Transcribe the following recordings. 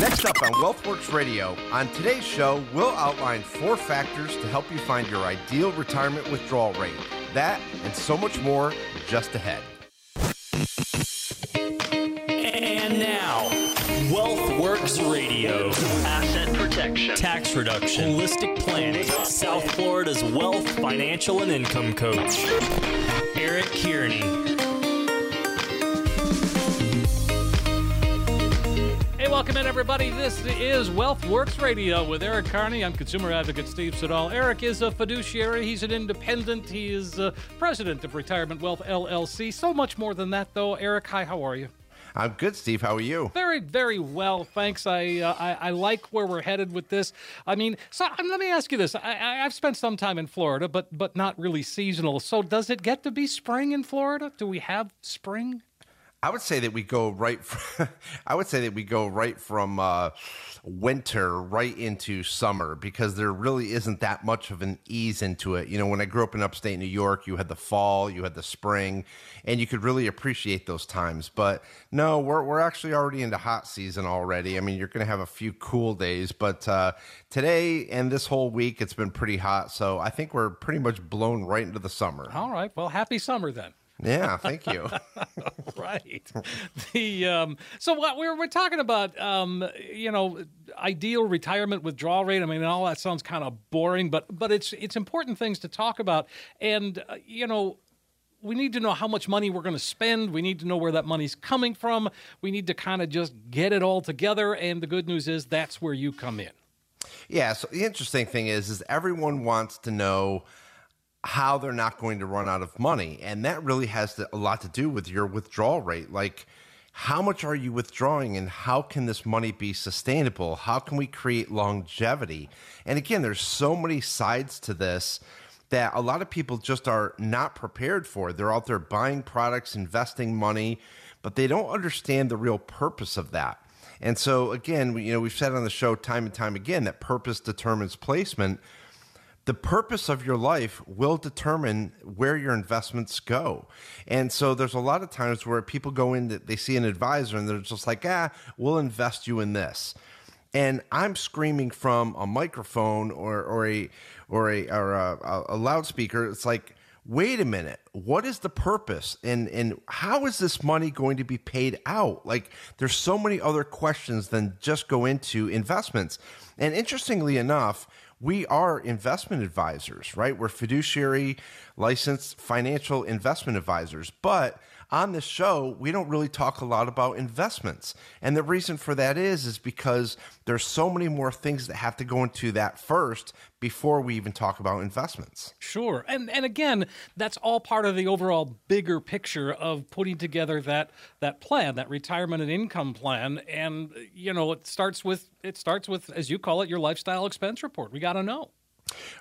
Next up on WealthWorks Radio, on today's show, we'll outline 4 factors to help you find your ideal retirement withdrawal rate. That and so much more just ahead. And now, WealthWorks Radio. Asset protection, tax reduction, holistic planning, South Florida's wealth, financial, and income coach, Eric Kearney. Welcome in, everybody. This is WealthWorks Radio with Eric Kearney. I'm consumer advocate Steve Siddall. Eric is a fiduciary. He's an independent. He is president of Retirement Wealth LLC. So much more than that, though. Eric, hi, how are you? I'm good, Steve. How are you? Very, very well, thanks. I like where we're headed with this. I mean, so let me ask you this. I've spent some time in Florida, but not really seasonal. So does it get to be spring in Florida? Do we have spring? I would say that we go right. From winter right into summer, because there really isn't that much of an ease into it. You know, when I grew up in upstate New York, you had the fall, you had the spring, and you could really appreciate those times. But no, we're actually already into hot season already. I mean, you're going to have a few cool days, but today and this whole week it's been pretty hot. So I think we're pretty much blown right into the summer. All right. Well, happy summer then. Yeah, thank you. Right. So what we're talking about, you know, ideal retirement withdrawal rate. I mean, all that sounds kind of boring, but it's important things to talk about. And, you know, we need to know how much money we're going to spend. We need to know where that money's coming from. We need to kind of just get it all together. And the good news is that's where you come in. Yeah. So the interesting thing is everyone wants to know how they're not going to run out of money. And that really has a lot to do with your withdrawal rate. Like, how much are you withdrawing and how can this money be sustainable? How can we create longevity? And again, there's so many sides to this that a lot of people just are not prepared for. They're out there buying products, investing money, but they don't understand the real purpose of that. And so again, you know, we've said on the show time and time again that purpose determines placement. The purpose of your life will determine where your investments go. And so there's a lot of times where people go in that they see an advisor and they're just like, we'll invest you in this. And I'm screaming from a microphone or a loudspeaker. It's like, wait a minute, what is the purpose? And how is this money going to be paid out? Like, there's so many other questions than just go into investments. And interestingly enough, we are investment advisors, right? We're fiduciary licensed financial investment advisors. But on this show, we don't really talk a lot about investments. And the reason for that is because there's so many more things that have to go into that first before we even talk about investments. Sure. And again, that's all part of the overall bigger picture of putting together that plan, that retirement and income plan. And, you know, it starts with, as you call it, your lifestyle expense report. We got to know.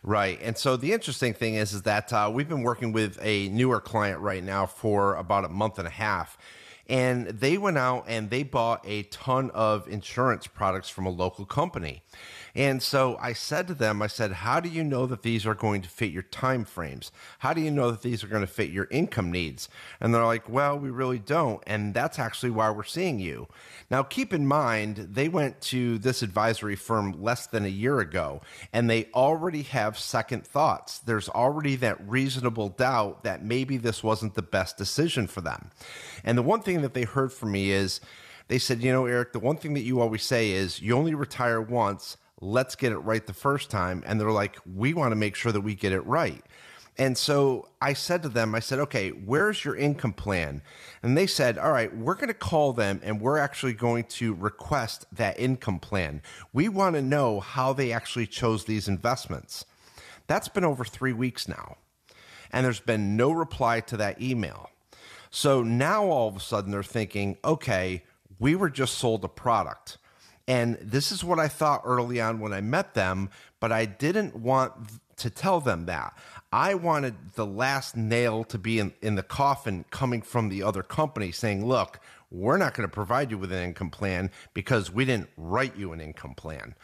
Right. And so the interesting thing is that we've been working with a newer client right now for about a month and a half, and they went out and they bought a ton of insurance products from a local company. And so I said to them, I said, how do you know that these are going to fit your time frames? How do you know that these are going to fit your income needs? And they're like, well, we really don't. And that's actually why we're seeing you. Now, keep in mind, they went to this advisory firm less than a year ago, and they already have second thoughts. There's already that reasonable doubt that maybe this wasn't the best decision for them. And the one thing that they heard from me is they said, you know, Eric, the one thing that you always say is you only retire once. Let's get it right the first time. And they're like, we want to make sure that we get it right. And so I said to them, I said, okay, where's your income plan? And they said, all right, we're going to call them and we're actually going to request that income plan. We want to know how they actually chose these investments. That's been over 3 weeks now. And there's been no reply to that email. So now all of a sudden they're thinking, okay, we were just sold a product. And this is what I thought early on when I met them, but I didn't want to tell them that. I wanted the last nail to be in the coffin coming from the other company saying, look, we're not going to provide you with an income plan because we didn't write you an income plan.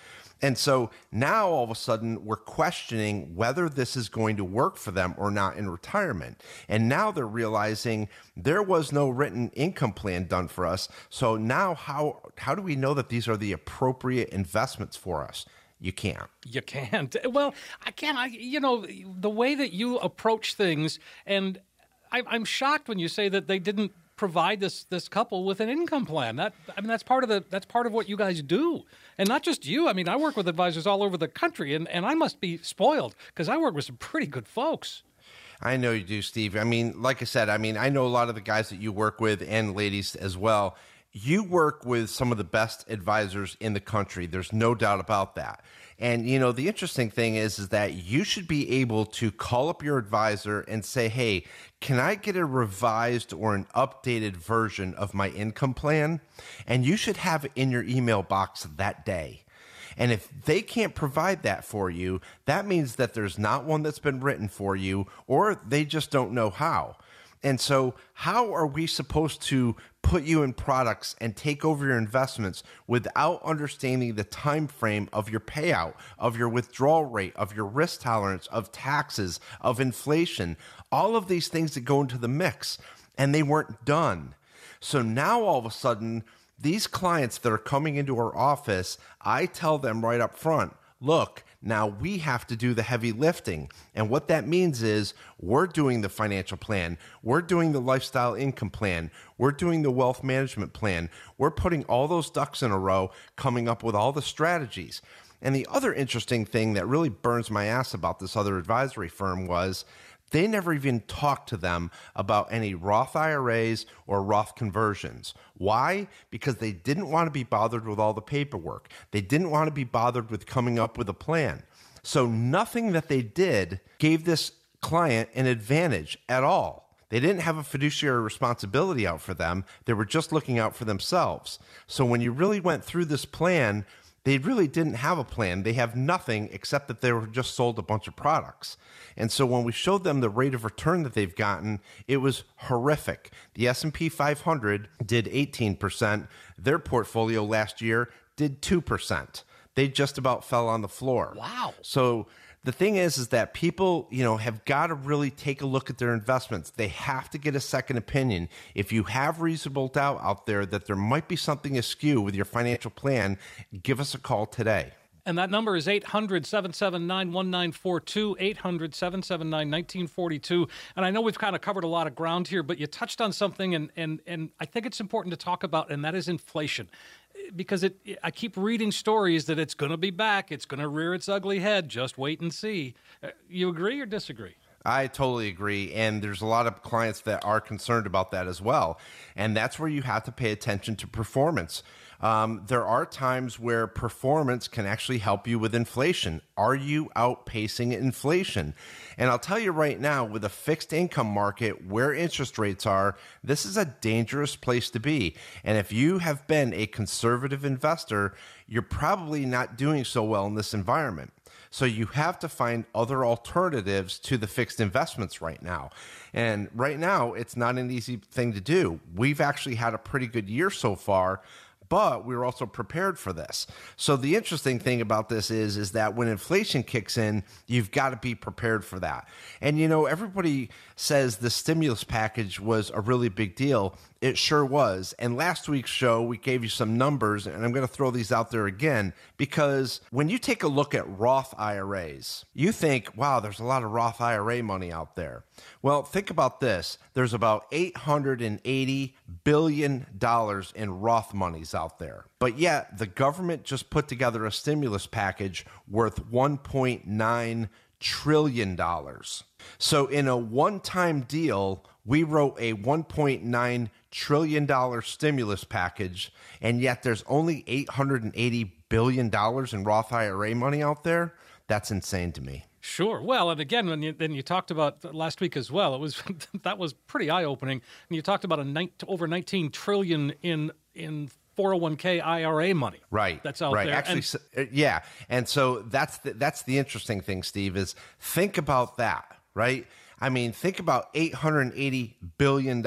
And so now all of a sudden we're questioning whether this is going to work for them or not in retirement. And now they're realizing there was no written income plan done for us. So now how do we know that these are the appropriate investments for us? You can't. You can't. Well, I can't. You know, the way that you approach things, and I'm shocked when you say that they didn't provide this couple with an income plan. That's part of what you guys do, and not just you. I mean, I work with advisors all over the country, and I must be spoiled because I work with some pretty good folks. I know you do, Steve. I mean, like I said, I know a lot of the guys that you work with, and ladies as well. You work with some of the best advisors in the country. There's no doubt about that. And, you know, the interesting thing is that you should be able to call up your advisor and say, hey, can I get a revised or an updated version of my income plan? And you should have it in your email box that day. And if they can't provide that for you, that means that there's not one that's been written for you, or they just don't know how. And so how are we supposed to put you in products and take over your investments without understanding the time frame of your payout, of your withdrawal rate, of your risk tolerance, of taxes, of inflation, all of these things that go into the mix? And they weren't done. So now all of a sudden, these clients that are coming into our office, I tell them right up front, look, now we have to do the heavy lifting. And what that means is we're doing the financial plan. We're doing the lifestyle income plan. We're doing the wealth management plan. We're putting all those ducks in a row, coming up with all the strategies. And the other interesting thing that really burns my ass about this other advisory firm was they never even talked to them about any Roth IRAs or Roth conversions. Why? Because they didn't want to be bothered with all the paperwork. They didn't want to be bothered with coming up with a plan. So nothing that they did gave this client an advantage at all. They didn't have a fiduciary responsibility out for them. They were just looking out for themselves. So when you really went through this plan, they really didn't have a plan. They have nothing except that they were just sold a bunch of products. And so when we showed them the rate of return that they've gotten, it was horrific. The S&P 500 did 18%. Their portfolio last year did 2%. They just about fell on the floor. Wow. So the thing is that people, you know, have got to really take a look at their investments. They have to get a second opinion. If you have reasonable doubt out there that there might be something askew with your financial plan, give us a call today. And that number is 800-779-1942, 800-779-1942. And I know we've kind of covered a lot of ground here, but you touched on something, and I think it's important to talk about, and that is inflation. Because I keep reading stories that it's going to be back. It's going to rear its ugly head. Just wait and see. You agree or disagree? I totally agree. And there's a lot of clients that are concerned about that as well. And that's where you have to pay attention to performance. There are times where performance can actually help you with inflation. Are you outpacing inflation? And I'll tell you right now, with a fixed income market where interest rates are, this is a dangerous place to be. And if you have been a conservative investor, you're probably not doing so well in this environment. So you have to find other alternatives to the fixed investments right now. And right now, it's not an easy thing to do. We've actually had a pretty good year so far, but we were also prepared for this. So the interesting thing about this is that when inflation kicks in, you've got to be prepared for that. And, you know, everybody says the stimulus package was a really big deal. It sure was. And last week's show, we gave you some numbers, and I'm going to throw these out there again, because when you take a look at Roth IRAs, you think, wow, there's a lot of Roth IRA money out there. Well, think about this. There's about $880 billion in Roth monies out there. But yet the government just put together a stimulus package worth $1.9 trillion. So in a one-time deal, we wrote a $1.9 trillion stimulus package, and yet there's only $880 billion in Roth IRA money out there. That's insane to me. Sure. Well, and again, when you talked about last week as well, that was pretty eye-opening. And you talked about over $19 trillion in 401k IRA money. Right. That's out there. Actually, yeah. And so that's the interesting thing, Steve, is think about that, right? I mean, think about $880 billion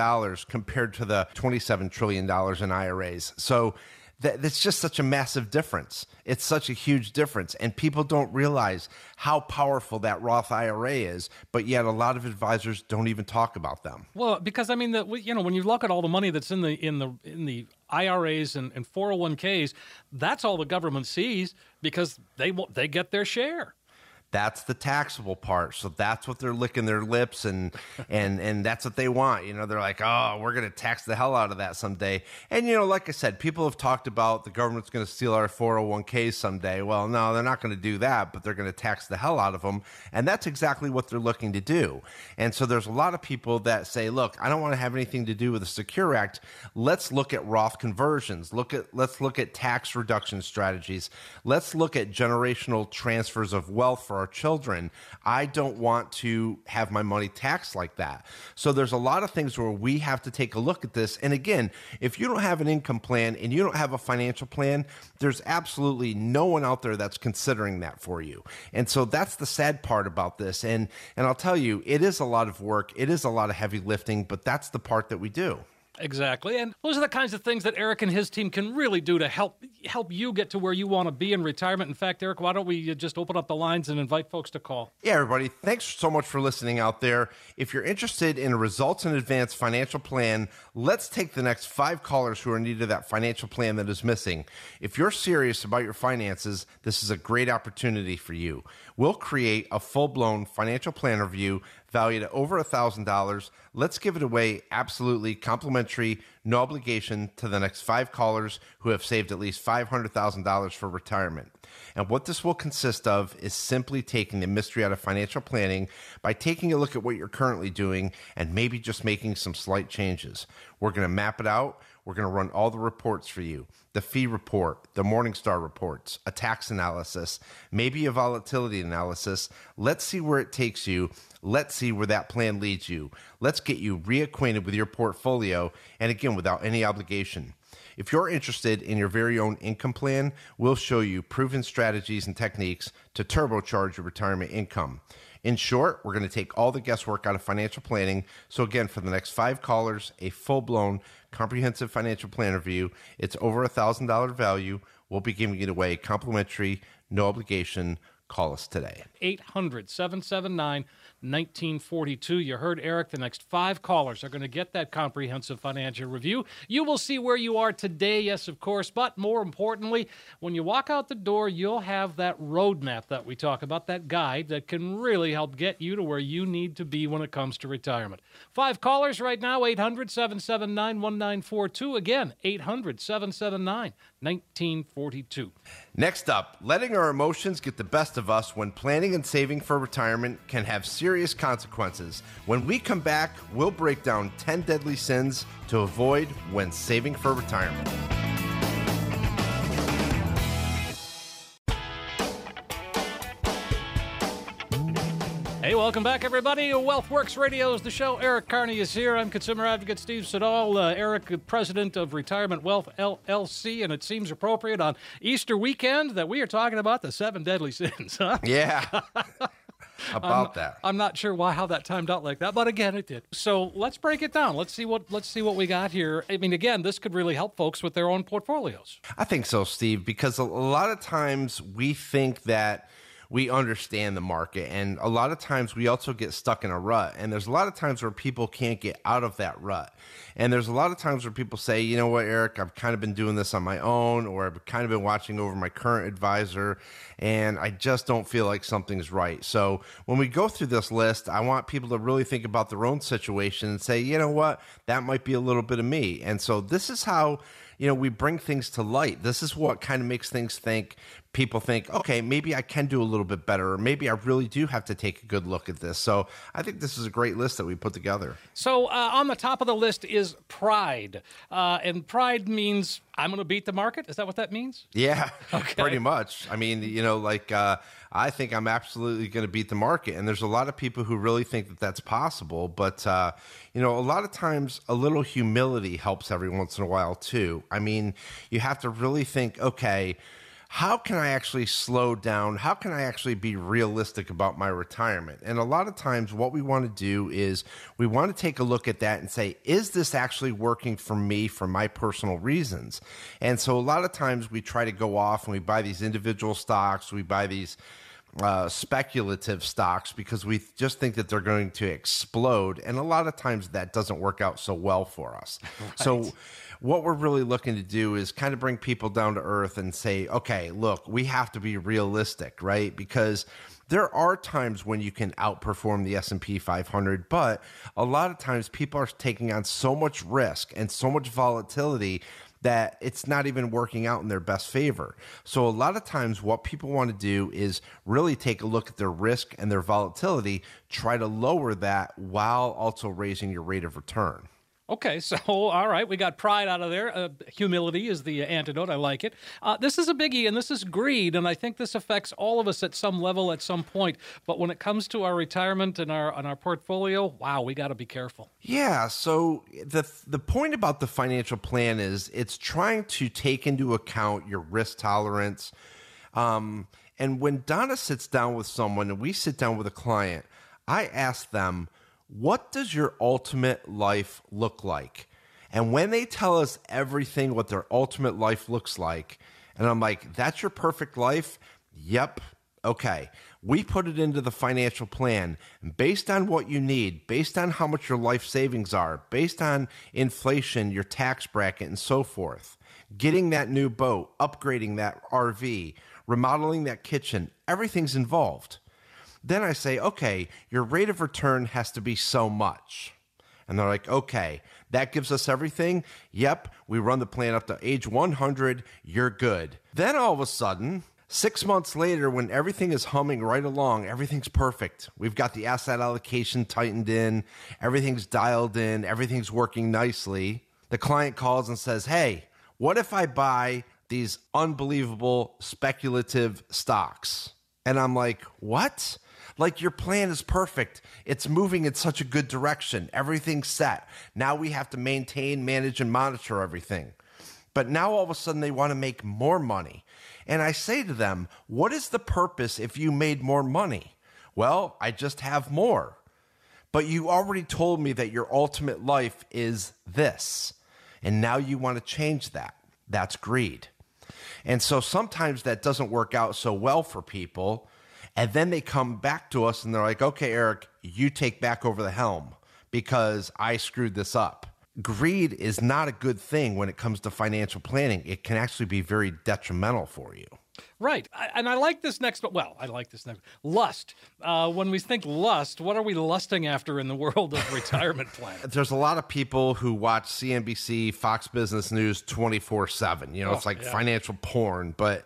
compared to the $27 trillion in IRAs. So that's just such a massive difference. It's such a huge difference. And people don't realize how powerful that Roth IRA is, but yet a lot of advisors don't even talk about them. Well, because I mean, you know, when you look at all the money that's in the IRAs and 401ks, that's all the government sees because they get their share. That's the taxable part. So that's what they're licking their lips and that's what they want. You know, they're like, oh, we're going to tax the hell out of that someday. And, you know, like I said, people have talked about the government's going to steal our 401k someday. Well, no, they're not going to do that, but they're going to tax the hell out of them. And that's exactly what they're looking to do. And so there's a lot of people that say, look, I don't want to have anything to do with the SECURE Act. Let's look at Roth conversions. Let's look at tax reduction strategies. Let's look at generational transfers of wealth for our children. I don't want to have my money taxed like that. So there's a lot of things where we have to take a look at this. And again, if you don't have an income plan and you don't have a financial plan, there's absolutely no one out there that's considering that for you. And so that's the sad part about this. And I'll tell you, it is a lot of work. It is a lot of heavy lifting, but that's the part that we do. Exactly. And those are the kinds of things that Eric and his team can really do to help you get to where you want to be in retirement. In fact, Eric, why don't we just open up the lines and invite folks to call? Yeah, everybody. Thanks so much for listening out there. If you're interested in a results in advance financial plan, let's take the next 5 callers who are in need of that financial plan that is missing. If you're serious about your finances, this is a great opportunity for you. We'll create a full-blown financial plan review valued at over $1,000. Let's give it away absolutely complimentary, no obligation, to the next 5 callers who have saved at least $500,000 for retirement. And what this will consist of is simply taking the mystery out of financial planning by taking a look at what you're currently doing and maybe just making some slight changes. We're going to map it out. We're going to run all the reports for you, the fee report, the Morningstar reports, a tax analysis, maybe a volatility analysis. Let's see where it takes you. Let's see where that plan leads you. Let's get you reacquainted with your portfolio, and again, without any obligation. If you're interested in your very own income plan, we'll show you proven strategies and techniques to turbocharge your retirement income. In short, we're going to take all the guesswork out of financial planning. So again, for the next 5 callers, a full-blown comprehensive financial plan review. It's over $1,000 value. We'll be giving it away complimentary, no obligation. Call us today. 800-779-1942. You heard Eric. The next 5 callers are going to get that comprehensive financial review. You will see where you are today, yes, of course, but more importantly, when you walk out the door, you'll have that roadmap that we talk about, that guide that can really help get you to where you need to be when it comes to retirement. 5 callers right now, 800-779-1942. Again, 800-779-1942. Next up, letting our emotions get the best of us when planning and saving for retirement can have serious consequences. When we come back, we'll break down 10 deadly sins to avoid when saving for retirement. Hey, welcome back, everybody. WealthWorks Radio is the show. Eric Kearney is here. I'm consumer advocate Steve Siddall. Eric, president of Retirement Wealth LLC, and it seems appropriate on Easter weekend that we are talking about the 7 deadly sins, huh? Yeah. I'm not sure how that timed out like that, but again, it did. So let's break it down. Let's see what we got here. I mean, again, this could really help folks with their own portfolios. I think so, Steve, because a lot of times we think that we understand the market, and a lot of times we also get stuck in a rut, and there's a lot of times where people can't get out of that rut. And there's a lot of times where people say, you know what, Eric, I've kind of been doing this on my own, or I've kind of been watching over my current advisor, and I just don't feel like something's right. So when we go through this list, I want people to really think about their own situation and say, you know what, that might be a little bit of me. And so this is how, you know, we bring things to light. This is what kind of makes things think, people think, okay, maybe I can do a little bit better, or maybe I really do have to take a good look at this. So I think this is a great list that we put together. So on the top of the list is pride. And pride means I'm going to beat the market. Is that what that means? Yeah, okay. Pretty much. I mean, you know, like I think I'm absolutely going to beat the market. And there's a lot of people who really think that that's possible. But, you know, a lot of times a little humility helps every once in a while, too. I mean, you have to really think, okay, how can I actually slow down? How can I actually be realistic about my retirement? And a lot of times what we want to do is we want to take a look at that and say, is this actually working for me for my personal reasons? And so a lot of times we try to go off and we buy these individual stocks, we buy these speculative stocks because we just think that they're going to explode. And a lot of times that doesn't work out so well for us. Right. So what we're really looking to do is kind of bring people down to earth and say, okay, look, we have to be realistic, right? Because there are times when you can outperform the S&P 500, but a lot of times people are taking on so much risk and so much volatility that it's not even working out in their best favor. So a lot of times what people want to do is really take a look at their risk and their volatility, try to lower that while also raising your rate of return. Okay, so all right, we got pride out of there. Humility is the antidote. I like it. This is a biggie, and this is greed, and I think this affects all of us at some level at some point. But when it comes to our retirement and our portfolio, wow, we got to be careful. Yeah, so the point about the financial plan is it's trying to take into account your risk tolerance. And when Donna sits down with someone and we sit down with a client, I ask them, what does your ultimate life look like? And when they tell us everything, what their ultimate life looks like, and I'm like, that's your perfect life? Yep. Okay. We put it into the financial plan. Based on what you need, based on how much your life savings are, based on inflation, your tax bracket, and so forth, getting that new boat, upgrading that RV, remodeling that kitchen, everything's involved. Then I say, okay, your rate of return has to be so much. And they're like, okay, that gives us everything. Yep, we run the plan up to age 100, you're good. Then all of a sudden, 6 months later, when everything is humming right along, everything's perfect. We've got the asset allocation tightened in, everything's dialed in, everything's working nicely. The client calls and says, hey, what if I buy these unbelievable speculative stocks? And I'm like, what? Like, your plan is perfect. It's moving in such a good direction. Everything's set. Now we have to maintain, manage, and monitor everything. But now all of a sudden they want to make more money. And I say to them, what is the purpose if you made more money? Well, I just have more. But you already told me that your ultimate life is this. And now you want to change that. That's greed. And so sometimes that doesn't work out so well for people. And then they come back to us and they're like, okay, Eric, you take back over the helm because I screwed this up. Greed is not a good thing when it comes to financial planning. It can actually be very detrimental for you. Right. And I like this next one. Well, I like this next one. Lust. When we think lust, what are we lusting after in the world of retirement planning? There's a lot of people who watch CNBC, Fox Business News 24/7. You know, it's like financial porn, but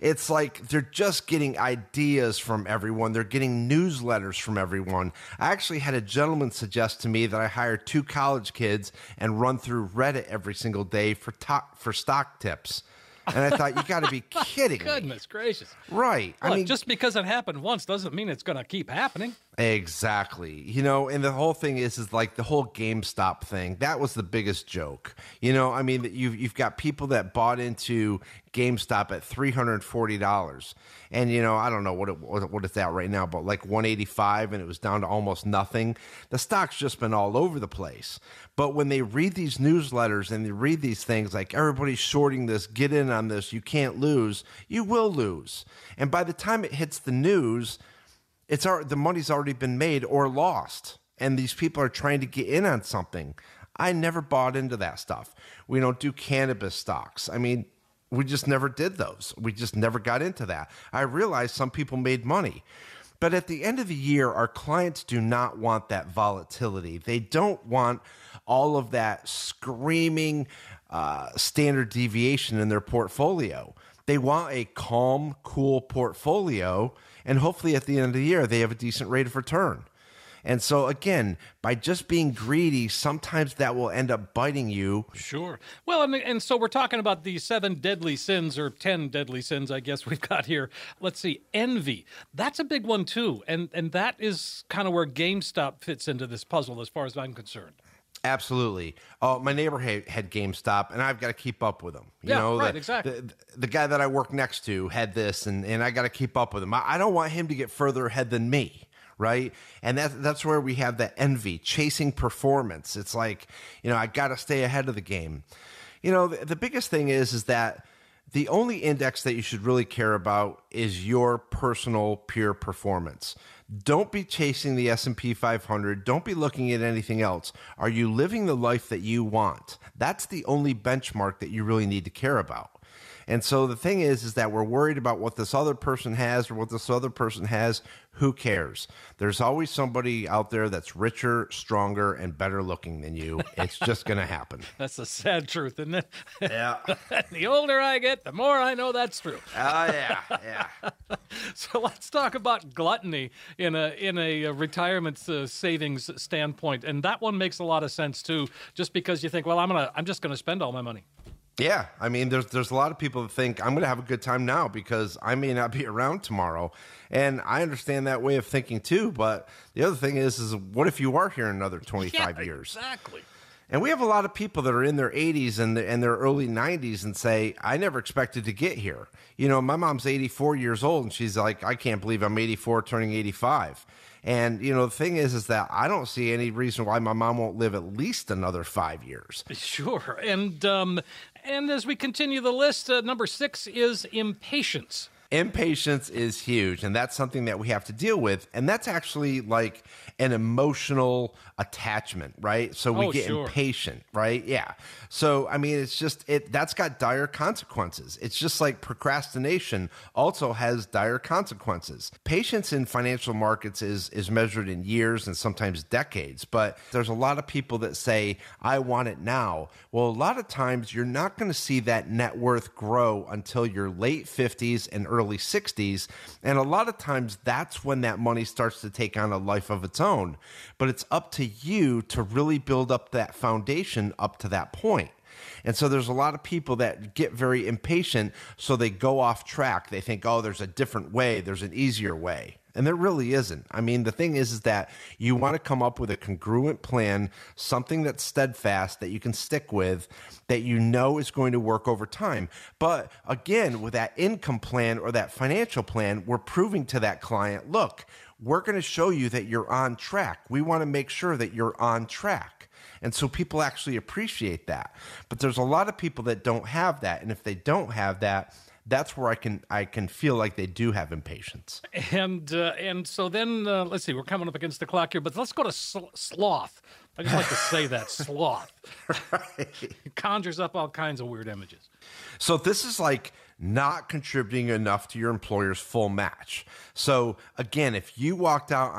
it's like they're just getting ideas from everyone. They're getting newsletters from everyone. I actually had a gentleman suggest to me that I hire two college kids and run through Reddit every single day for stock tips. And I thought, you got to be kidding me. Goodness gracious. Right. Look, I mean, just because it happened once doesn't mean it's going to keep happening. Exactly. You know, and the whole thing is like the whole GameStop thing. That was the biggest joke. You know, I mean, you've got people that bought into GameStop at $340. And, you know, I don't know what it's at right now, but like $185, and it was down to almost nothing. The stock's just been all over the place. But when they read these newsletters and they read these things like everybody's shorting this, get in on this, you can't lose, you will lose. And by the time it hits the news, the money's already been made or lost. And these people are trying to get in on something. I never bought into that stuff. We don't do cannabis stocks. I mean, we just never did those. We just never got into that. I realized some people made money. But at the end of the year, our clients do not want that volatility. They don't want all of that screaming standard deviation in their portfolio. They want a calm, cool portfolio. And hopefully at the end of the year, they have a decent rate of return. And so, again, by just being greedy, sometimes that will end up biting you. Sure. Well, and so we're talking about the 7 deadly sins, or 10 deadly sins, I guess we've got here. Let's see. Envy. That's a big one, too. And that is kind of where GameStop fits into this puzzle as far as I'm concerned. Absolutely. My neighbor had GameStop, and I've got to keep up with them. You know, exactly. The guy that I work next to had this, and I got to keep up with him. I don't want him to get further ahead than me, right? And that's where we have that envy, chasing performance. It's like, I got to stay ahead of the game. The biggest thing is that the only index that you should really care about is your personal peer performance. Don't be chasing the S&P 500. Don't be looking at anything else. Are you living the life that you want? That's the only benchmark that you really need to care about. And so the thing is that we're worried about what this other person has or what this other person has. Who cares? There's always somebody out there that's richer, stronger, and better looking than you. It's just going to happen. That's the sad truth, isn't it? Yeah. The older I get, the more I know that's true. Oh, yeah. So let's talk about gluttony in a retirement savings standpoint, and that one makes a lot of sense too. Just because you think, well, I'm just going to spend all my money. Yeah. I mean, there's a lot of people that think I'm going to have a good time now because I may not be around tomorrow. And I understand that way of thinking too. But the other thing is what if you are here another 25 years? Exactly. And we have a lot of people that are in their 80s and their early 90s and say, I never expected to get here. My mom's 84 years old and she's like, I can't believe I'm 84 turning 85. And, the thing is that I don't see any reason why my mom won't live at least another 5 years. Sure. And as we continue the list, number 6 is impatience. Impatience is huge, and that's something that we have to deal with. And that's actually like an emotional attachment, right? So we get impatient, right? Yeah. So, I mean, that's got dire consequences. It's just like procrastination also has dire consequences. Patience in financial markets is measured in years and sometimes decades, but there's a lot of people that say, I want it now. Well, a lot of times you're not going to see that net worth grow until your late 50s and early 60s. And a lot of times that's when that money starts to take on a life of its own. But it's up to you to really build up that foundation up to that point. And so there's a lot of people that get very impatient, so they go off track. They think, oh, there's a different way. There's an easier way. And there really isn't. I mean, the thing is that you want to come up with a congruent plan, something that's steadfast, that you can stick with, that is going to work over time. But again, with that income plan or that financial plan, we're proving to that client, look, we're going to show you that you're on track. We want to make sure that you're on track. And so people actually appreciate that. But there's a lot of people that don't have that. And if they don't have that, that's where I can feel like they do have impatience. And so then, let's see, we're coming up against the clock here, but let's go to sloth. I just like to say that, sloth. Right. Conjures up all kinds of weird images. So this is like not contributing enough to your employer's full match. So again, if you walked out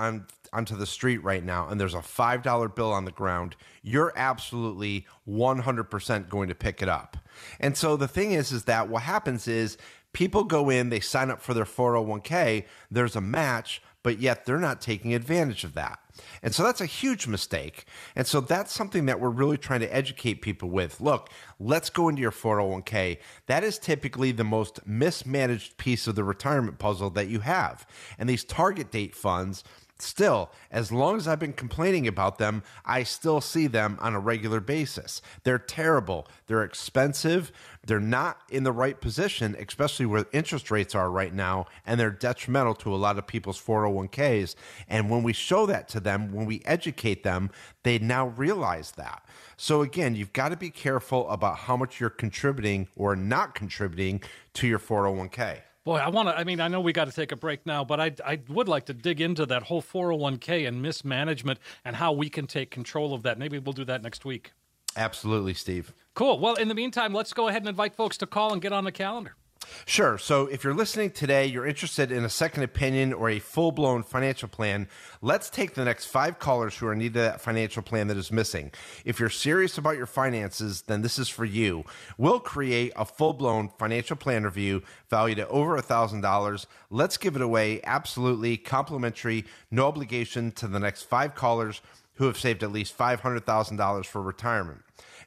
onto the street right now and there's a $5 bill on the ground, you're absolutely 100% going to pick it up. And so the thing is that what happens is people go in, they sign up for their 401k, there's a match, but yet they're not taking advantage of that. And so that's a huge mistake. And so that's something that we're really trying to educate people with. Look, let's go into your 401k. That is typically the most mismanaged piece of the retirement puzzle that you have. And these target date funds, still, as long as I've been complaining about them, I still see them on a regular basis. They're terrible. They're expensive. They're not in the right position, especially where interest rates are right now, and they're detrimental to a lot of people's 401ks. And when we show that to them, when we educate them, they now realize that. So again, you've got to be careful about how much you're contributing or not contributing to your 401k. Boy, I know we got to take a break now, but I would like to dig into that whole 401k and mismanagement and how we can take control of that. Maybe we'll do that next week. Absolutely, Steve. Cool. Well, in the meantime, let's go ahead and invite folks to call and get on the calendar. Sure. So if you're listening today, you're interested in a second opinion or a full-blown financial plan, let's take the next 5 callers who are in need of that financial plan that is missing. If you're serious about your finances, then this is for you. We'll create a full-blown financial plan review valued at over $1,000. Let's give it away absolutely complimentary, no obligation to the next 5 callers who have saved at least $500,000 for retirement.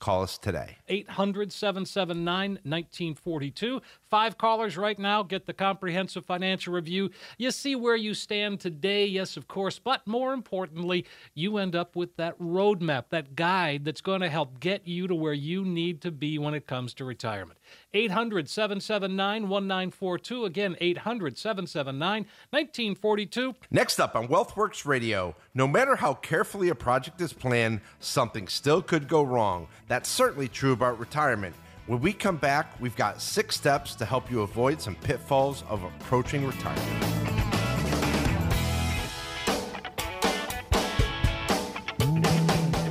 Call us today. 800-779-1942. 5 callers right now get the comprehensive financial review. You see where you stand today, yes, of course, but more importantly, you end up with that roadmap, that guide that's going to help get you to where you need to be when it comes to retirement. 800-779-1942. Again, 800-779-1942. Next up on WealthWorks Radio, no matter how carefully a project is planned, something still could go wrong. That's certainly true about retirement. When we come back, we've got 6 steps to help you avoid some pitfalls of approaching retirement.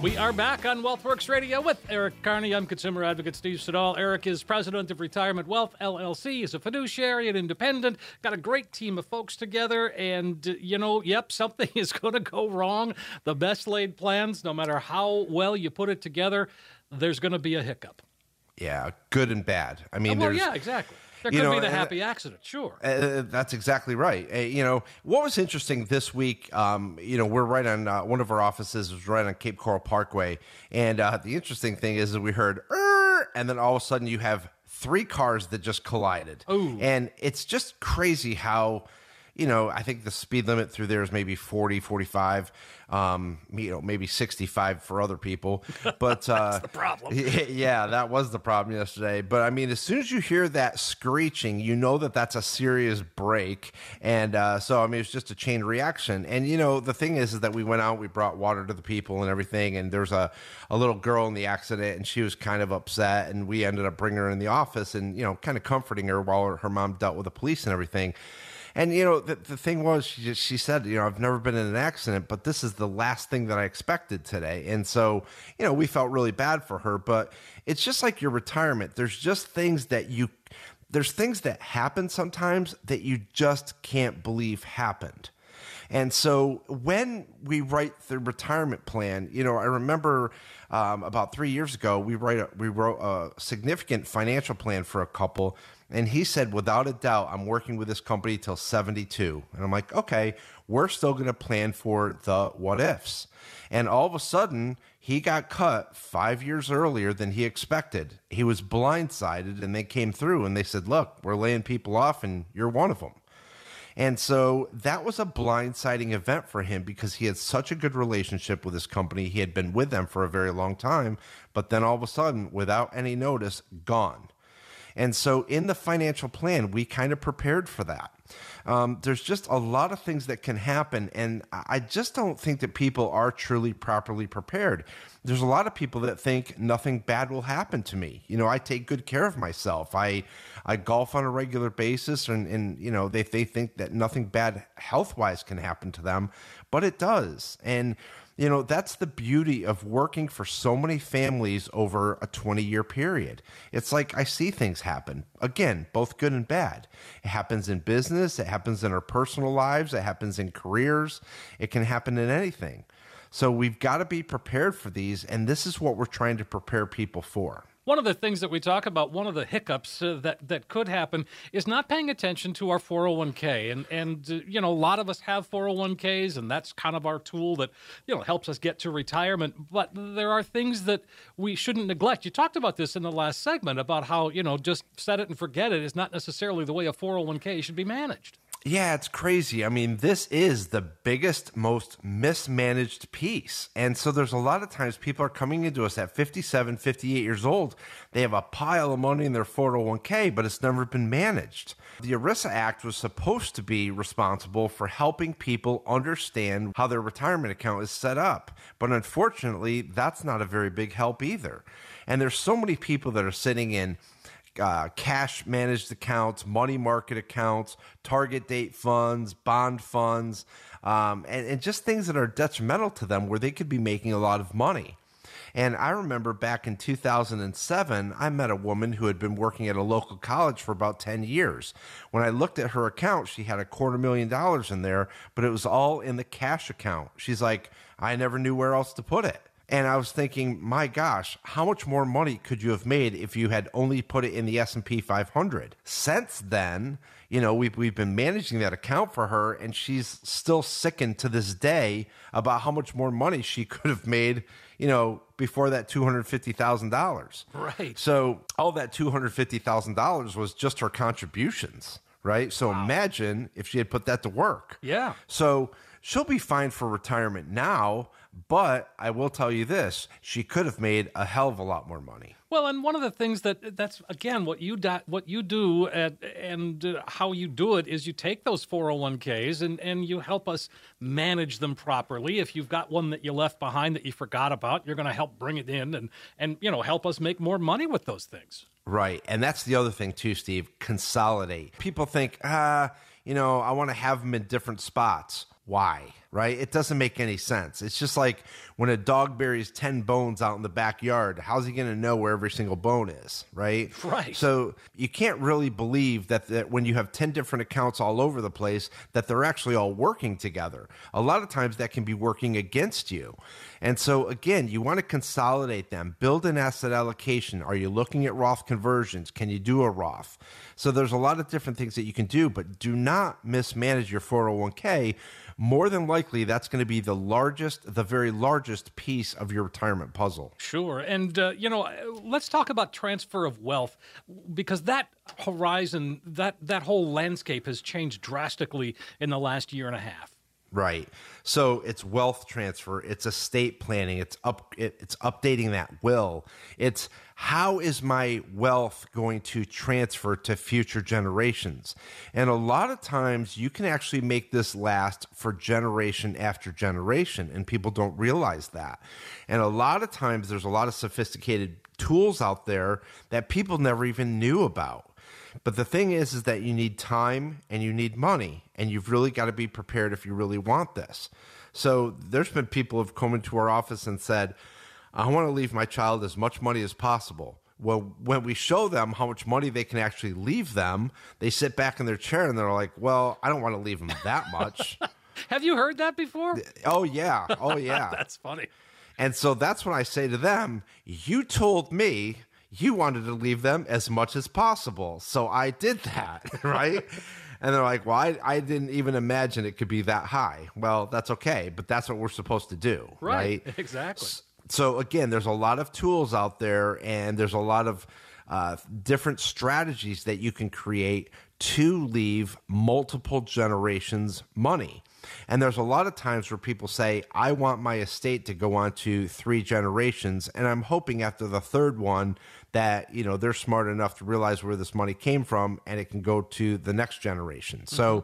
We are back on WealthWorks Radio with Eric Kearney. I'm consumer advocate Steve Siddall. Eric is president of Retirement Wealth, LLC. He's a fiduciary and independent. Got a great team of folks together. And, you know, yep, something is going to go wrong. The best laid plans, no matter how well you put it together, there's going to be a hiccup. Yeah, good and bad. I mean, well, yeah, exactly. There could be the happy accident, sure. That's exactly right. You know, what was interesting this week, you know, we're right on, one of our offices was right on Cape Coral Parkway. And the interesting thing is that we heard, and then all of a sudden you have 3 cars that just collided. Ooh. And it's just crazy how, you know, I think the speed limit through there is maybe 40, 45, you know, maybe 65 for other people. But that's the problem. Yeah, that was the problem yesterday. But I mean, as soon as you hear that screeching, you know that that's a serious break. And so, I mean, it's just a chain reaction. And, you know, the thing is that we went out, we brought water to the people and everything. And there's a little girl in the accident and she was kind of upset. And we ended up bringing her in the office and, you know, kind of comforting her while her mom dealt with the police and everything. And, you know, the thing was, she said, you know, I've never been in an accident, but this is the last thing that I expected today. And so, you know, we felt really bad for her, but it's just like your retirement. There's just things that there's things that happen sometimes that you just can't believe happened. And so when we write the retirement plan, you know, I remember about 3 years ago, we wrote a significant financial plan for a couple. And he said, without a doubt, I'm working with this company till 72. And I'm like, okay, we're still going to plan for the what ifs. And all of a sudden, he got cut 5 years earlier than he expected. He was blindsided and they came through and they said, look, we're laying people off and you're one of them. And so that was a blindsiding event for him because he had such a good relationship with his company. He had been with them for a very long time, but then all of a sudden, without any notice, gone. And so in the financial plan, we kind of prepared for that. There's just a lot of things that can happen. And I just don't think that people are truly properly prepared. There's a lot of people that think nothing bad will happen to me. You know, I take good care of myself. I golf on a regular basis and you know, they think that nothing bad health-wise can happen to them, but it does. And, you know, that's the beauty of working for so many families over a 20-year period. It's like I see things happen, again, both good and bad. It happens in business. It happens in our personal lives. It happens in careers. It can happen in anything. So we've got to be prepared for these, and this is what we're trying to prepare people for. One of the things that we talk about, one of the hiccups that could happen is not paying attention to our 401k. And you know, a lot of us have 401ks, and that's kind of our tool that, you know, helps us get to retirement. But there are things that we shouldn't neglect. You talked about this in the last segment about how, you know, just set it and forget it is not necessarily the way a 401k should be managed. Yeah, it's crazy. I mean, this is the biggest, most mismanaged piece. And so there's a lot of times people are coming into us at 57, 58 years old. They have a pile of money in their 401k, but it's never been managed. The ERISA Act was supposed to be responsible for helping people understand how their retirement account is set up. But unfortunately, that's not a very big help either. And there's so many people that are sitting in cash managed accounts, money market accounts, target date funds, bond funds, and just things that are detrimental to them where they could be making a lot of money. And I remember back in 2007, I met a woman who had been working at a local college for about 10 years. When I looked at her account, she had $250,000 in there, but it was all in the cash account. She's like, I never knew where else to put it. And I was thinking, my gosh, how much more money could you have made if you had only put it in the S&P 500? Since then, you know, we've been managing that account for her, and she's still sickened to this day about how much more money she could have made, you know, before that $250,000. Right. So all that $250,000 was just her contributions, right? So wow. Imagine if she had put that to work. Yeah. So she'll be fine for retirement now. But I will tell you this, she could have made a hell of a lot more money. Well, and one of the things that's again, what you do and how you do it is you take those 401ks and you help us manage them properly. If you've got one that you left behind that you forgot about, you're going to help bring it in and you know, help us make more money with those things. Right. And that's the other thing too, Steve, consolidate. People think, you know, I want to have them in different spots. Why? Right? It doesn't make any sense. It's just like when a dog buries 10 bones out in the backyard, how's he going to know where every single bone is? Right? Right. So you can't really believe that when you have 10 different accounts all over the place, that they're actually all working together. A lot of times that can be working against you. And so again, you want to consolidate them, build an asset allocation. Are you looking at Roth conversions? Can you do a Roth? So there's a lot of different things that you can do, but do not mismanage your 401k. More than likely, that's going to be the very largest piece of your retirement puzzle. Sure. And, you know, let's talk about transfer of wealth, because that horizon, that whole landscape has changed drastically in the last year and a half. Right. So it's wealth transfer. It's estate planning. It's updating that will. It's how is my wealth going to transfer to future generations? And a lot of times you can actually make this last for generation after generation, and people don't realize that. And a lot of times there's a lot of sophisticated tools out there that people never even knew about. But the thing is that you need time and you need money, and you've really got to be prepared if you really want this. So there's been people who have come into our office and said, I want to leave my child as much money as possible. Well, when we show them how much money they can actually leave them, they sit back in their chair and they're like, well, I don't want to leave them that much. Have you heard that before? Oh, yeah. Oh, yeah. That's funny. And so that's when I say to them, you told me you wanted to leave them as much as possible. So I did that, right? And they're like, well, I didn't even imagine it could be that high. Well, that's okay, but that's what we're supposed to do, right? Exactly. So again, there's a lot of tools out there, and there's a lot of different strategies that you can create to leave multiple generations money. And there's a lot of times where people say, I want my estate to go on to 3 generations. And I'm hoping after the 3rd one that, you know, they're smart enough to realize where this money came from and it can go to the next generation. Mm-hmm. So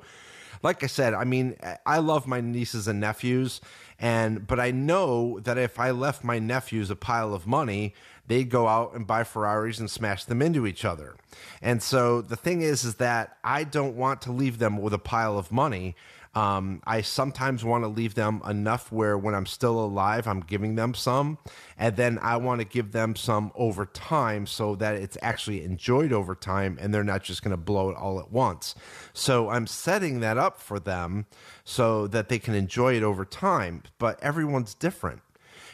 like I said, I mean, I love my nieces and nephews, but I know that if I left my nephews a pile of money, they'd go out and buy Ferraris and smash them into each other. And so the thing is that I don't want to leave them with a pile of money. I sometimes want to leave them enough where when I'm still alive, I'm giving them some, and then I want to give them some over time so that it's actually enjoyed over time and they're not just going to blow it all at once. So I'm setting that up for them so that they can enjoy it over time, but everyone's different.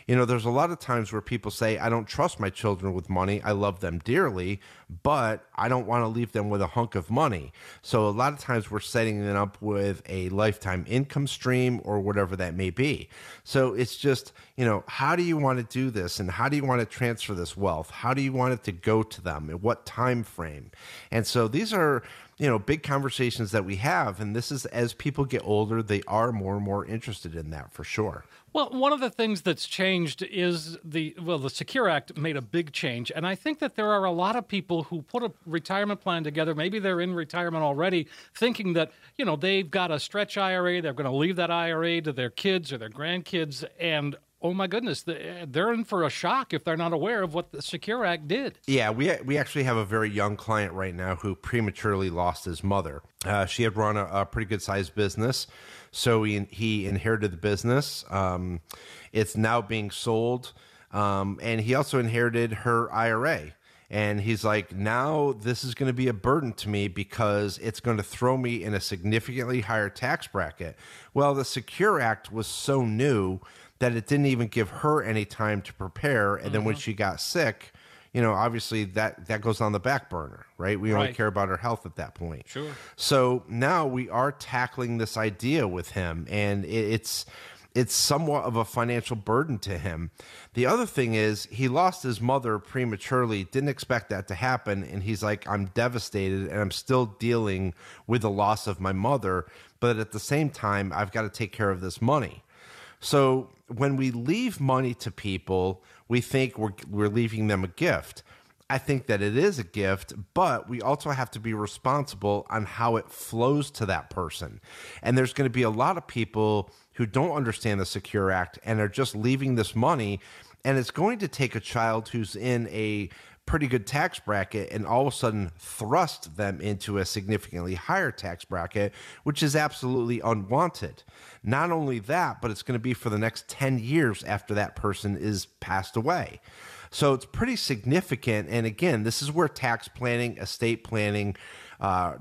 You know, there's a lot of times where people say, I don't trust my children with money. I love them dearly, but I don't want to leave them with a hunk of money. So a lot of times we're setting it up with a lifetime income stream or whatever that may be. So it's just, you know, how do you want to do this and how do you want to transfer this wealth? How do you want it to go to them? In what time frame? And so these are, you know, big conversations that we have. And this is, as people get older, they are more and more interested in that for sure. Well, one of the things that's changed is the SECURE Act made a big change. And I think that there are a lot of people who put a retirement plan together. Maybe they're in retirement already thinking that, you know, they've got a stretch IRA. They're going to leave that IRA to their kids or their grandkids. And oh my goodness, they're in for a shock if they're not aware of what the SECURE Act did. Yeah, we actually have a very young client right now who prematurely lost his mother. She had run a pretty good-sized business, so he inherited the business. It's now being sold, and he also inherited her IRA. And he's like, now this is going to be a burden to me because it's going to throw me in a significantly higher tax bracket. Well, the SECURE Act was so new that it didn't even give her any time to prepare. And then when she got sick, you know, obviously that goes on the back burner, right? We only care about her health at that point. Sure. So now we are tackling this idea with him, and it's somewhat of a financial burden to him. The other thing is he lost his mother prematurely, didn't expect that to happen. And he's like, I'm devastated and I'm still dealing with the loss of my mother. But at the same time, I've got to take care of this money. So when we leave money to people, we think we're leaving them a gift. I think that it is a gift, but we also have to be responsible on how it flows to that person. And there's going to be a lot of people who don't understand the SECURE Act and are just leaving this money. And it's going to take a child who's in a pretty good tax bracket and all of a sudden thrust them into a significantly higher tax bracket, which is absolutely unwanted. Not only that, but it's going to be for the next 10 years after that person is passed away. So it's pretty significant. And again, this is where tax planning, estate planning,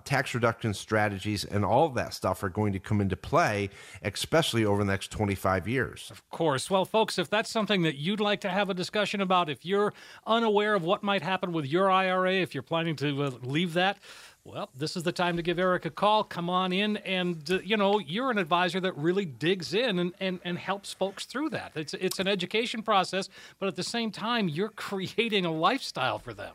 tax reduction strategies, and all of that stuff are going to come into play, especially over the next 25 years. Of course. Well, folks, if that's something that you'd like to have a discussion about, if you're unaware of what might happen with your IRA, if you're planning to leave that, well, this is the time to give Eric a call. Come on in, and you know, you're an advisor that really digs in and helps folks through that. It's an education process, but at the same time, you're creating a lifestyle for them.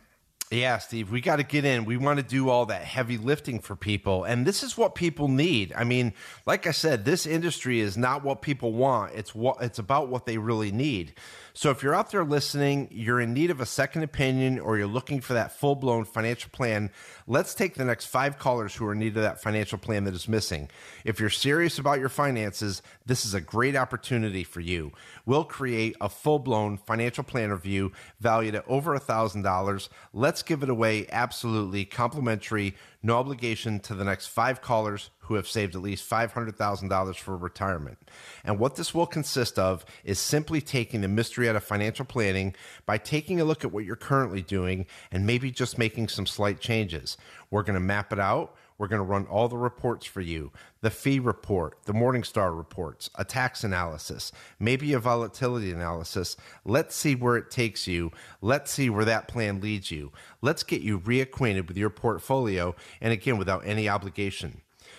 Yeah, Steve, we got to get in. We want to do all that heavy lifting for people. And this is what people need. I mean, like I said, this industry is not what people want. It's about what they really need. So if you're out there listening, you're in need of a second opinion, or you're looking for that full-blown financial plan, let's take the next 5 callers who are in need of that financial plan that is missing. If you're serious about your finances, this is a great opportunity for you. We'll create a full-blown financial plan review valued at over $1,000. Let's give it away absolutely complimentary, no obligation, to the next 5 callers who have saved at least $500,000 for retirement. And what this will consist of is simply taking the mystery out of financial planning by taking a look at what you're currently doing and maybe just making some slight changes. We're going to map it out. We're going to run all the reports for you: the fee report, the Morningstar reports, a tax analysis, maybe a volatility analysis. Let's see where it takes you. Let's see where that plan leads you. Let's get you reacquainted with your portfolio, and again, without any obligation.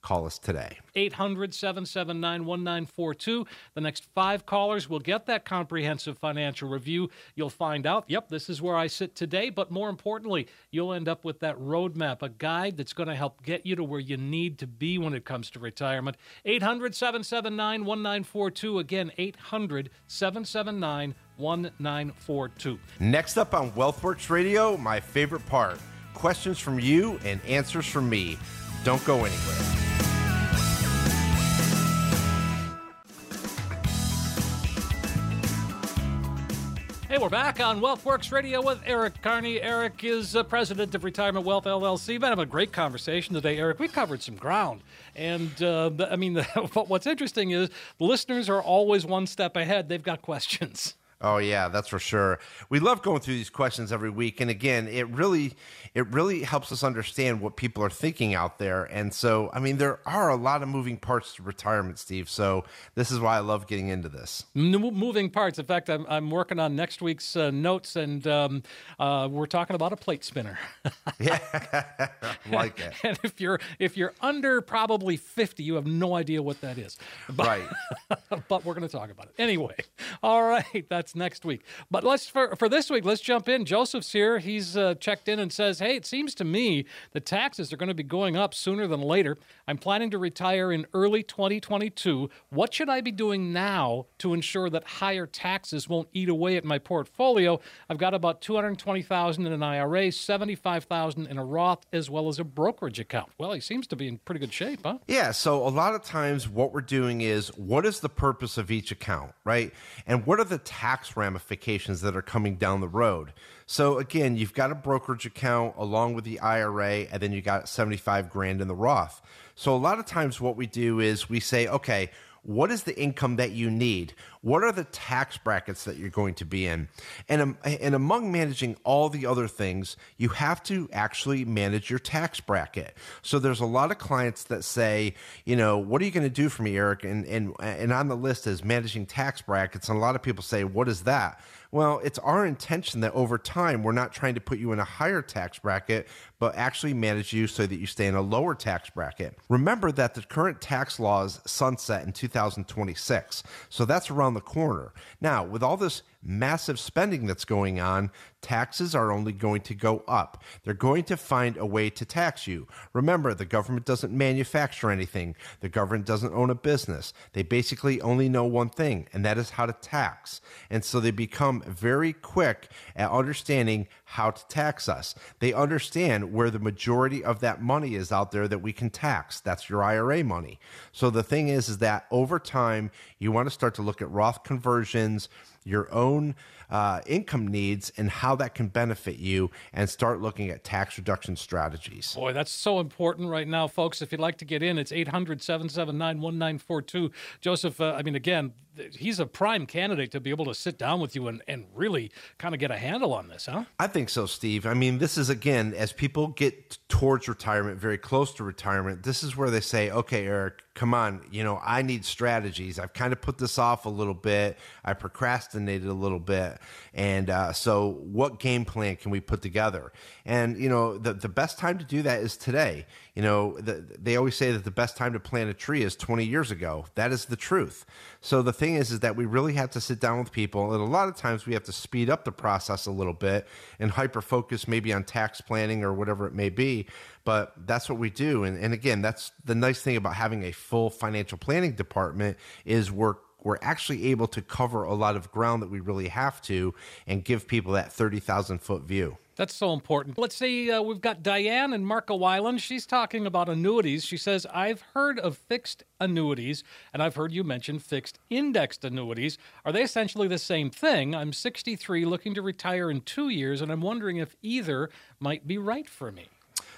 Call us today. 800-779-1942. The next 5 callers will get that comprehensive financial review. You'll find out, yep, this is where I sit today. But more importantly, you'll end up with that roadmap, a guide that's going to help get you to where you need to be when it comes to retirement. 800-779-1942. Again, 800-779-1942. Next up on WealthWorks Radio, my favorite part, questions from you and answers from me. Don't go anywhere. Hey, we're back on WealthWorks Radio with Eric Kearney. Eric is president of Retirement Wealth LLC. We've had a great conversation today, Eric. We've covered some ground. And, I mean, but what's interesting is the listeners are always one step ahead. They've got questions. Oh, yeah, that's for sure. We love going through these questions every week. And again, it really helps us understand what people are thinking out there. And so, I mean, there are a lot of moving parts to retirement, Steve. So this is why I love getting into this. Moving parts. In fact, I'm working on next week's notes, and we're talking about a plate spinner. Yeah, I like it. And if you're under probably 50, you have no idea what that is. But, right. But we're going to talk about it. Anyway, all right, that's next week. But for this week, let's jump in. Joseph's here. He's checked in and says, hey, it seems to me the taxes are going to be going up sooner than later. I'm planning to retire in early 2022. What should I be doing now to ensure that higher taxes won't eat away at my portfolio? I've got about $220,000 in an IRA, $75,000 in a Roth, as well as a brokerage account. Well, he seems to be in pretty good shape, huh? Yeah, so a lot of times what we're doing is, what is the purpose of each account, right? And what are the tax ramifications that are coming down the road? So again, you've got a brokerage account along with the IRA, and then you got $75,000 in the Roth. So a lot of times what we do is we say, okay, what is the income that you need? What are the tax brackets that you're going to be in? And among managing all the other things, you have to actually manage your tax bracket. So there's a lot of clients that say, you know, what are you going to do for me, Eric? And on the list is managing tax brackets. And a lot of people say, what is that? Well, it's our intention that over time, we're not trying to put you in a higher tax bracket, but actually manage you so that you stay in a lower tax bracket. Remember that the current tax laws sunset in 2026. So that's around the corner. Now, with all this massive spending that's going on, taxes are only going to go up. They're going to find a way to tax you. Remember, the government doesn't manufacture anything. The government doesn't own a business. They basically only know one thing, and that is how to tax. And so they become very quick at understanding how to tax us. They understand where the majority of that money is out there that we can tax. That's your IRA money. So the thing is that over time, you want to start to look at Roth conversions, your own income needs, and how that can benefit you, and start looking at tax reduction strategies. Boy, that's so important right now, folks. If you'd like to get in, it's 800-779-1942. Joseph, I mean, again, he's a prime candidate to be able to sit down with you and really kind of get a handle on this, huh? I think so, Steve. I mean, this is, again, as people get towards retirement, very close to retirement, this is where they say, okay, Eric, come on, you know, I need strategies. I've kind of put this off a little bit. I procrastinated a little bit. And so what game plan can we put together? And, you know, the best time to do that is today. You know, they always say that the best time to plant a tree is 20 years ago. That is the truth. So the thing is that we really have to sit down with people. And a lot of times we have to speed up the process a little bit and hyper-focus maybe on tax planning or whatever it may be. But that's what we do. And again, that's the nice thing about having a full financial planning department, is we're actually able to cover a lot of ground that we really have to, and give people that 30,000-foot view. That's so important. Let's see, we've got Diane in Marco Island. She's talking about annuities. She says, I've heard of fixed annuities, and I've heard you mention fixed indexed annuities. Are they essentially the same thing? I'm 63, looking to retire in 2 years, and I'm wondering if either might be right for me.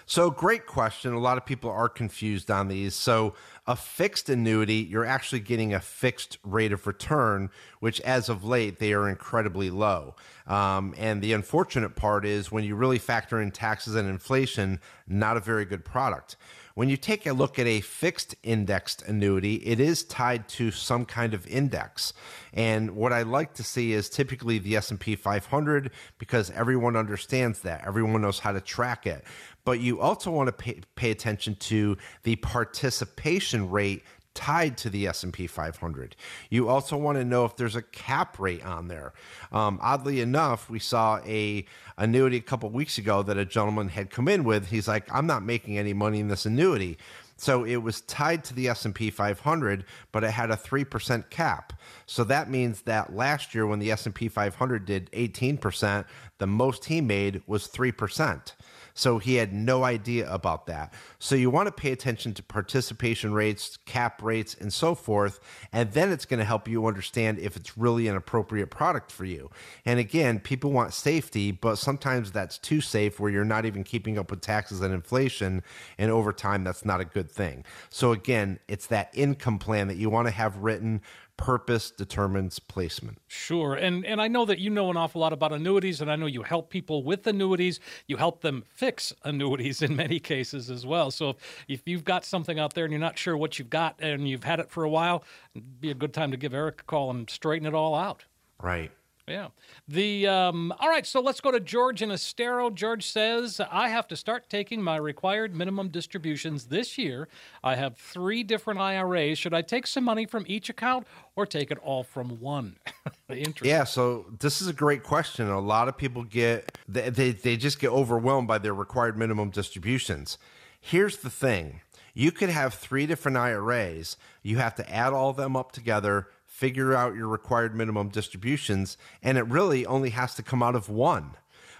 So great question. A lot of people are confused on these. So a fixed annuity, you're actually getting a fixed rate of return, which as of late, they are incredibly low. And the unfortunate part is, when you really factor in taxes and inflation, not a very good product. When you take a look at a fixed indexed annuity, it is tied to some kind of index. And what I like to see is typically the S&P 500, because everyone understands that. Everyone knows how to track it. But you also want to pay attention to the participation rate tied to the S&P 500. You also want to know if there's a cap rate on there. Oddly enough, we saw an annuity a couple of weeks ago that a gentleman had come in with. He's like, I'm not making any money in this annuity. So it was tied to the S&P 500, but it had a 3% cap. So that means that last year when the S&P 500 did 18%, the most he made was 3%. So he had no idea about that. So you want to pay attention to participation rates, cap rates, and so forth. And then it's going to help you understand if it's really an appropriate product for you. And again, people want safety, but sometimes that's too safe where you're not even keeping up with taxes and inflation. And over time, that's not a good thing. So again, it's that income plan that you want to have written. Purpose determines placement. Sure. And I know that you know an awful lot about annuities, and I know you help people with annuities. You help them fix annuities in many cases as well. So if you've got something out there and you're not sure what you've got and you've had it for a while, it'd be a good time to give Eric a call and straighten it all out. Right. Yeah. All right, so let's go to George in Estero. George says, I have to start taking my required minimum distributions this year. I have 3 different IRAs. Should I take some money from each account or take it all from one? Yeah, so this is a great question. A lot of people get, they just get overwhelmed by their required minimum distributions. Here's the thing. You could have 3 different IRAs. You have to add all of them up together, figure out your required minimum distributions, and it really only has to come out of one.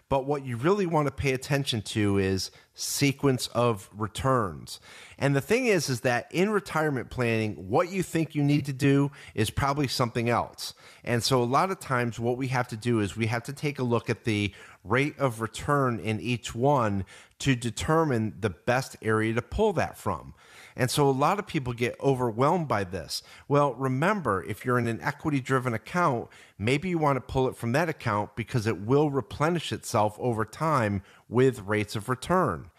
But what you really want to pay attention to is sequence of returns. And the thing is that in retirement planning, what you think you need to do is probably something else. And so a lot of times what we have to do is we have to take a look at the rate of return in each one to determine the best area to pull that from. And so a lot of people get overwhelmed by this. Well, remember, if you're in an equity-driven account, maybe you want to pull it from that account because it will replenish itself over time with rates of return.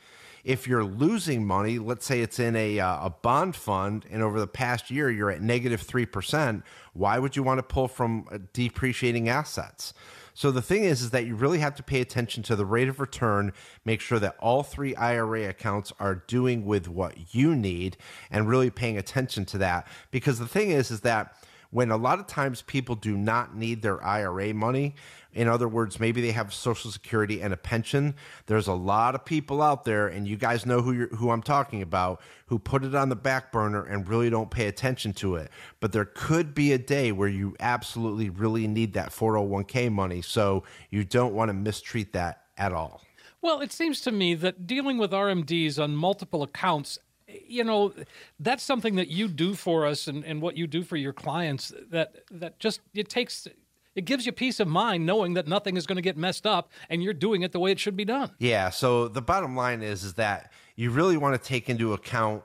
If you're losing money, let's say it's in a bond fund, and over the past year you're at negative 3%, why would you want to pull from depreciating assets? So the thing is that you really have to pay attention to the rate of return, make sure that all 3 IRA accounts are doing with what you need and really paying attention to that. Because the thing is that when a lot of times people do not need their IRA money, in other words, maybe they have Social Security and a pension, there's a lot of people out there, and you guys know who I'm talking about, who put it on the back burner and really don't pay attention to it. But there could be a day where you absolutely really need that 401k money, so you don't want to mistreat that at all. Well, it seems to me that dealing with RMDs on multiple accounts, you know, that's something that you do for us and what you do for your clients that just, it gives you peace of mind knowing that nothing is going to get messed up and you're doing it the way it should be done. Yeah. So the bottom line is that you really want to take into account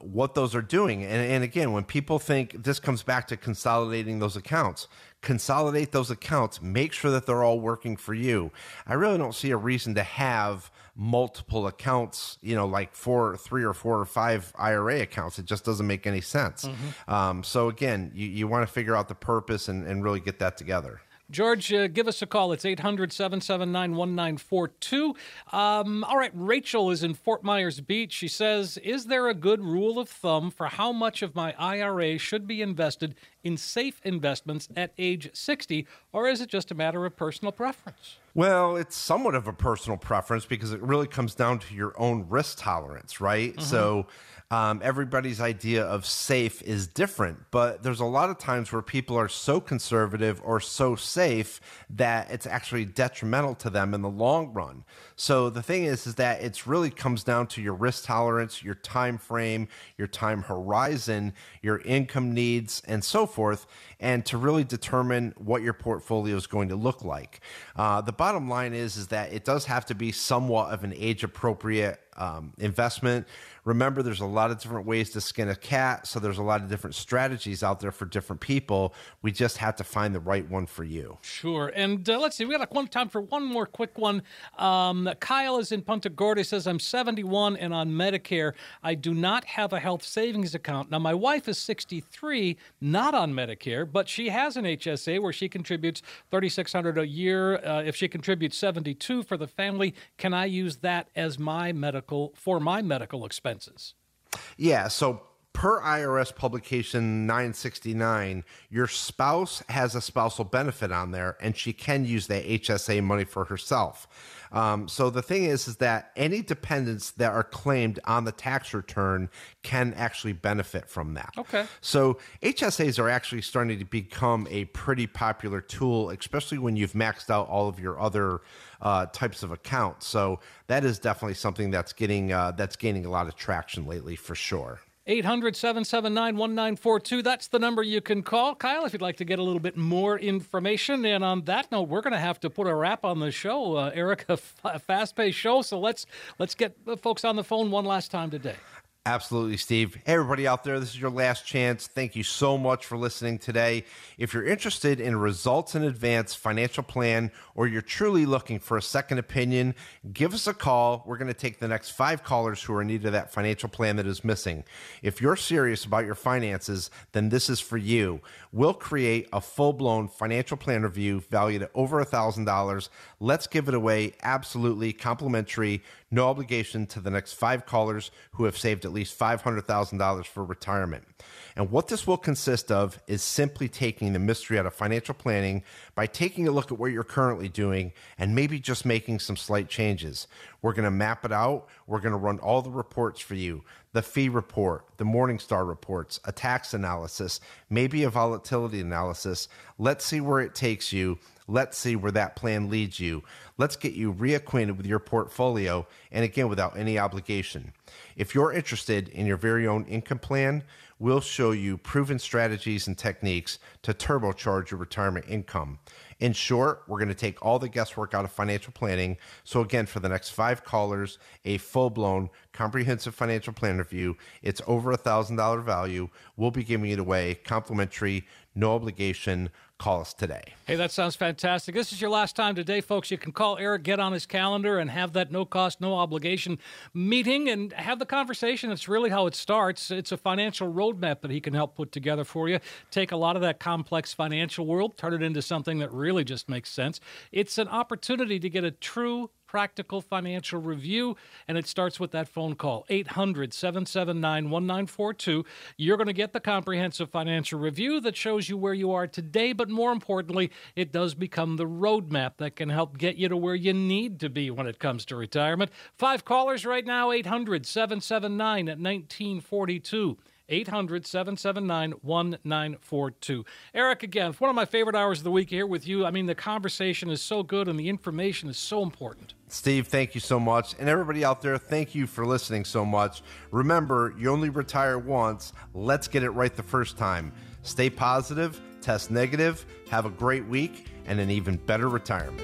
what those are doing. And again, when people think, this comes back to consolidating those accounts. Consolidate those accounts. Make sure that they're all working for you. I really don't see a reason to have multiple accounts, you know, like 3 or 4 or 5 IRA accounts. It just doesn't make any sense. Mm-hmm. So again, you want to figure out the purpose and really get that together. George, give us a call. It's 800-779-1942. All right, Rachel is in Fort Myers Beach. She says, is there a good rule of thumb for how much of my IRA should be invested in safe investments at age 60, or is it just a matter of personal preference? Well, it's somewhat of a personal preference because it really comes down to your own risk tolerance, right? Mm-hmm. So everybody's idea of safe is different, but there's a lot of times where people are so conservative or so safe that it's actually detrimental to them in the long run. So the thing is that it really comes down to your risk tolerance, your time frame, your time horizon, your income needs, and so forth, and to really determine what your portfolio is going to look like. The bottom line is that it does have to be somewhat of an age-appropriate investment. Remember, there's a lot of different ways to skin a cat, so there's a lot of different strategies out there for different people. We just have to find the right one for you. Sure. And let's see, we got time for one more quick one. Kyle is in Punta Gorda. He says, I'm 71 and on Medicare. I do not have a health savings account. Now, my wife is 63, not on Medicare, but she has an HSA where she contributes $3,600 a year. If she contributes $7,200 for the family, can I use that as my medical expenses? Yeah, so per IRS publication 969, your spouse has a spousal benefit on there, and she can use that HSA money for herself. So the thing is that any dependents that are claimed on the tax return can actually benefit from that. Okay. So HSAs are actually starting to become a pretty popular tool, especially when you've maxed out all of your other types of accounts. So that is definitely something that's getting that's gaining a lot of traction lately for sure. 800-779-1942. That's the number you can call. Kyle, if you'd like to get a little bit more information. And on that note, we're going to have to put a wrap on the show, Eric, a fast-paced show. So let's get folks on the phone one last time today. Absolutely, Steve. Hey, everybody out there, this is your last chance. Thank you so much for listening today. If you're interested in results in advance financial plan, or you're truly looking for a second opinion, give us a call. We're going to take the next 5 callers who are in need of that financial plan that is missing. If you're serious about your finances, then this is for you. We'll create a full-blown financial plan review valued at over $1,000. Let's give it away absolutely complimentary, no obligation, to the next 5 callers who have saved at least $500,000 for retirement. And what this will consist of is simply taking the mystery out of financial planning by taking a look at what you're currently doing and maybe just making some slight changes. We're going to map it out. We're going to run all the reports for you: the fee report, the Morningstar reports, a tax analysis, maybe a volatility analysis. Let's see where it takes you. Let's see where that plan leads you. Let's get you reacquainted with your portfolio, and again, without any obligation. If you're interested in your very own income plan, we'll show you proven strategies and techniques to turbocharge your retirement income. In short, we're going to take all the guesswork out of financial planning. So again, for the next 5 callers, a full-blown comprehensive financial plan review. It's over $1,000 value. We'll be giving it away complimentary, no obligation. Call us today. Hey, that sounds fantastic. This is your last time today, folks. You can call Eric, get on his calendar, and have that no-cost, no-obligation meeting and have the conversation. It's really how it starts. It's a financial roadmap that he can help put together for you. Take a lot of that complex financial world, turn it into something that really just makes sense. It's an opportunity to get a true practical financial review, and it starts with that phone call, 800-779-1942. You're going to get the comprehensive financial review that shows you where you are today, but more importantly, it does become the roadmap that can help get you to where you need to be when it comes to retirement. 5 callers right now, 800-779-1942. 800-779-1942. Eric, again, one of my favorite hours of the week here with you. I mean, the conversation is so good and the information is so important. Steve, thank you so much. And everybody out there, thank you for listening so much. Remember, you only retire once. Let's get it right the first time. Stay positive, test negative, have a great week, and an even better retirement.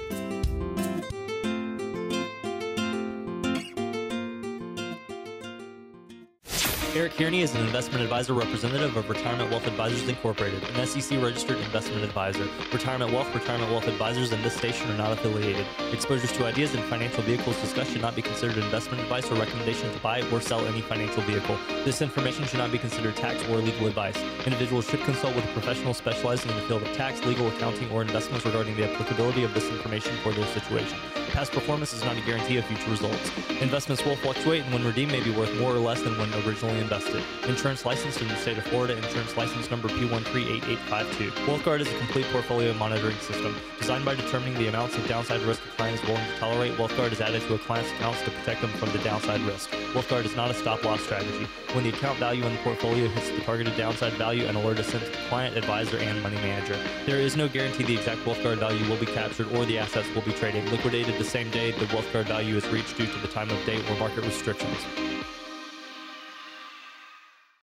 Eric Kearney is an investment advisor representative of Retirement Wealth Advisors Incorporated, an SEC-registered investment advisor. Retirement Wealth Advisors, and this station are not affiliated. Exposures to ideas and financial vehicles discussed should not be considered investment advice or recommendation to buy or sell any financial vehicle. This information should not be considered tax or legal advice. Individuals should consult with a professional specializing in the field of tax, legal, accounting, or investments regarding the applicability of this information for their situation. Past performance is not a guarantee of future results. Investments will fluctuate, and when redeemed may be worth more or less than when originally invested. Insurance licensed in the state of Florida. Insurance license number P138852. WealthGuard is a complete portfolio monitoring system designed by determining the amounts of downside risk a client is willing to tolerate. WealthGuard is added to a client's accounts to protect them from the downside risk. WealthGuard is not a stop-loss strategy. When the account value in the portfolio hits the targeted downside value, an alert is sent to the client, advisor, and money manager. There is no guarantee the exact WealthGuard value will be captured or the assets will be traded, liquidated the same day the WealthGuard value is reached due to the time of day or market restrictions.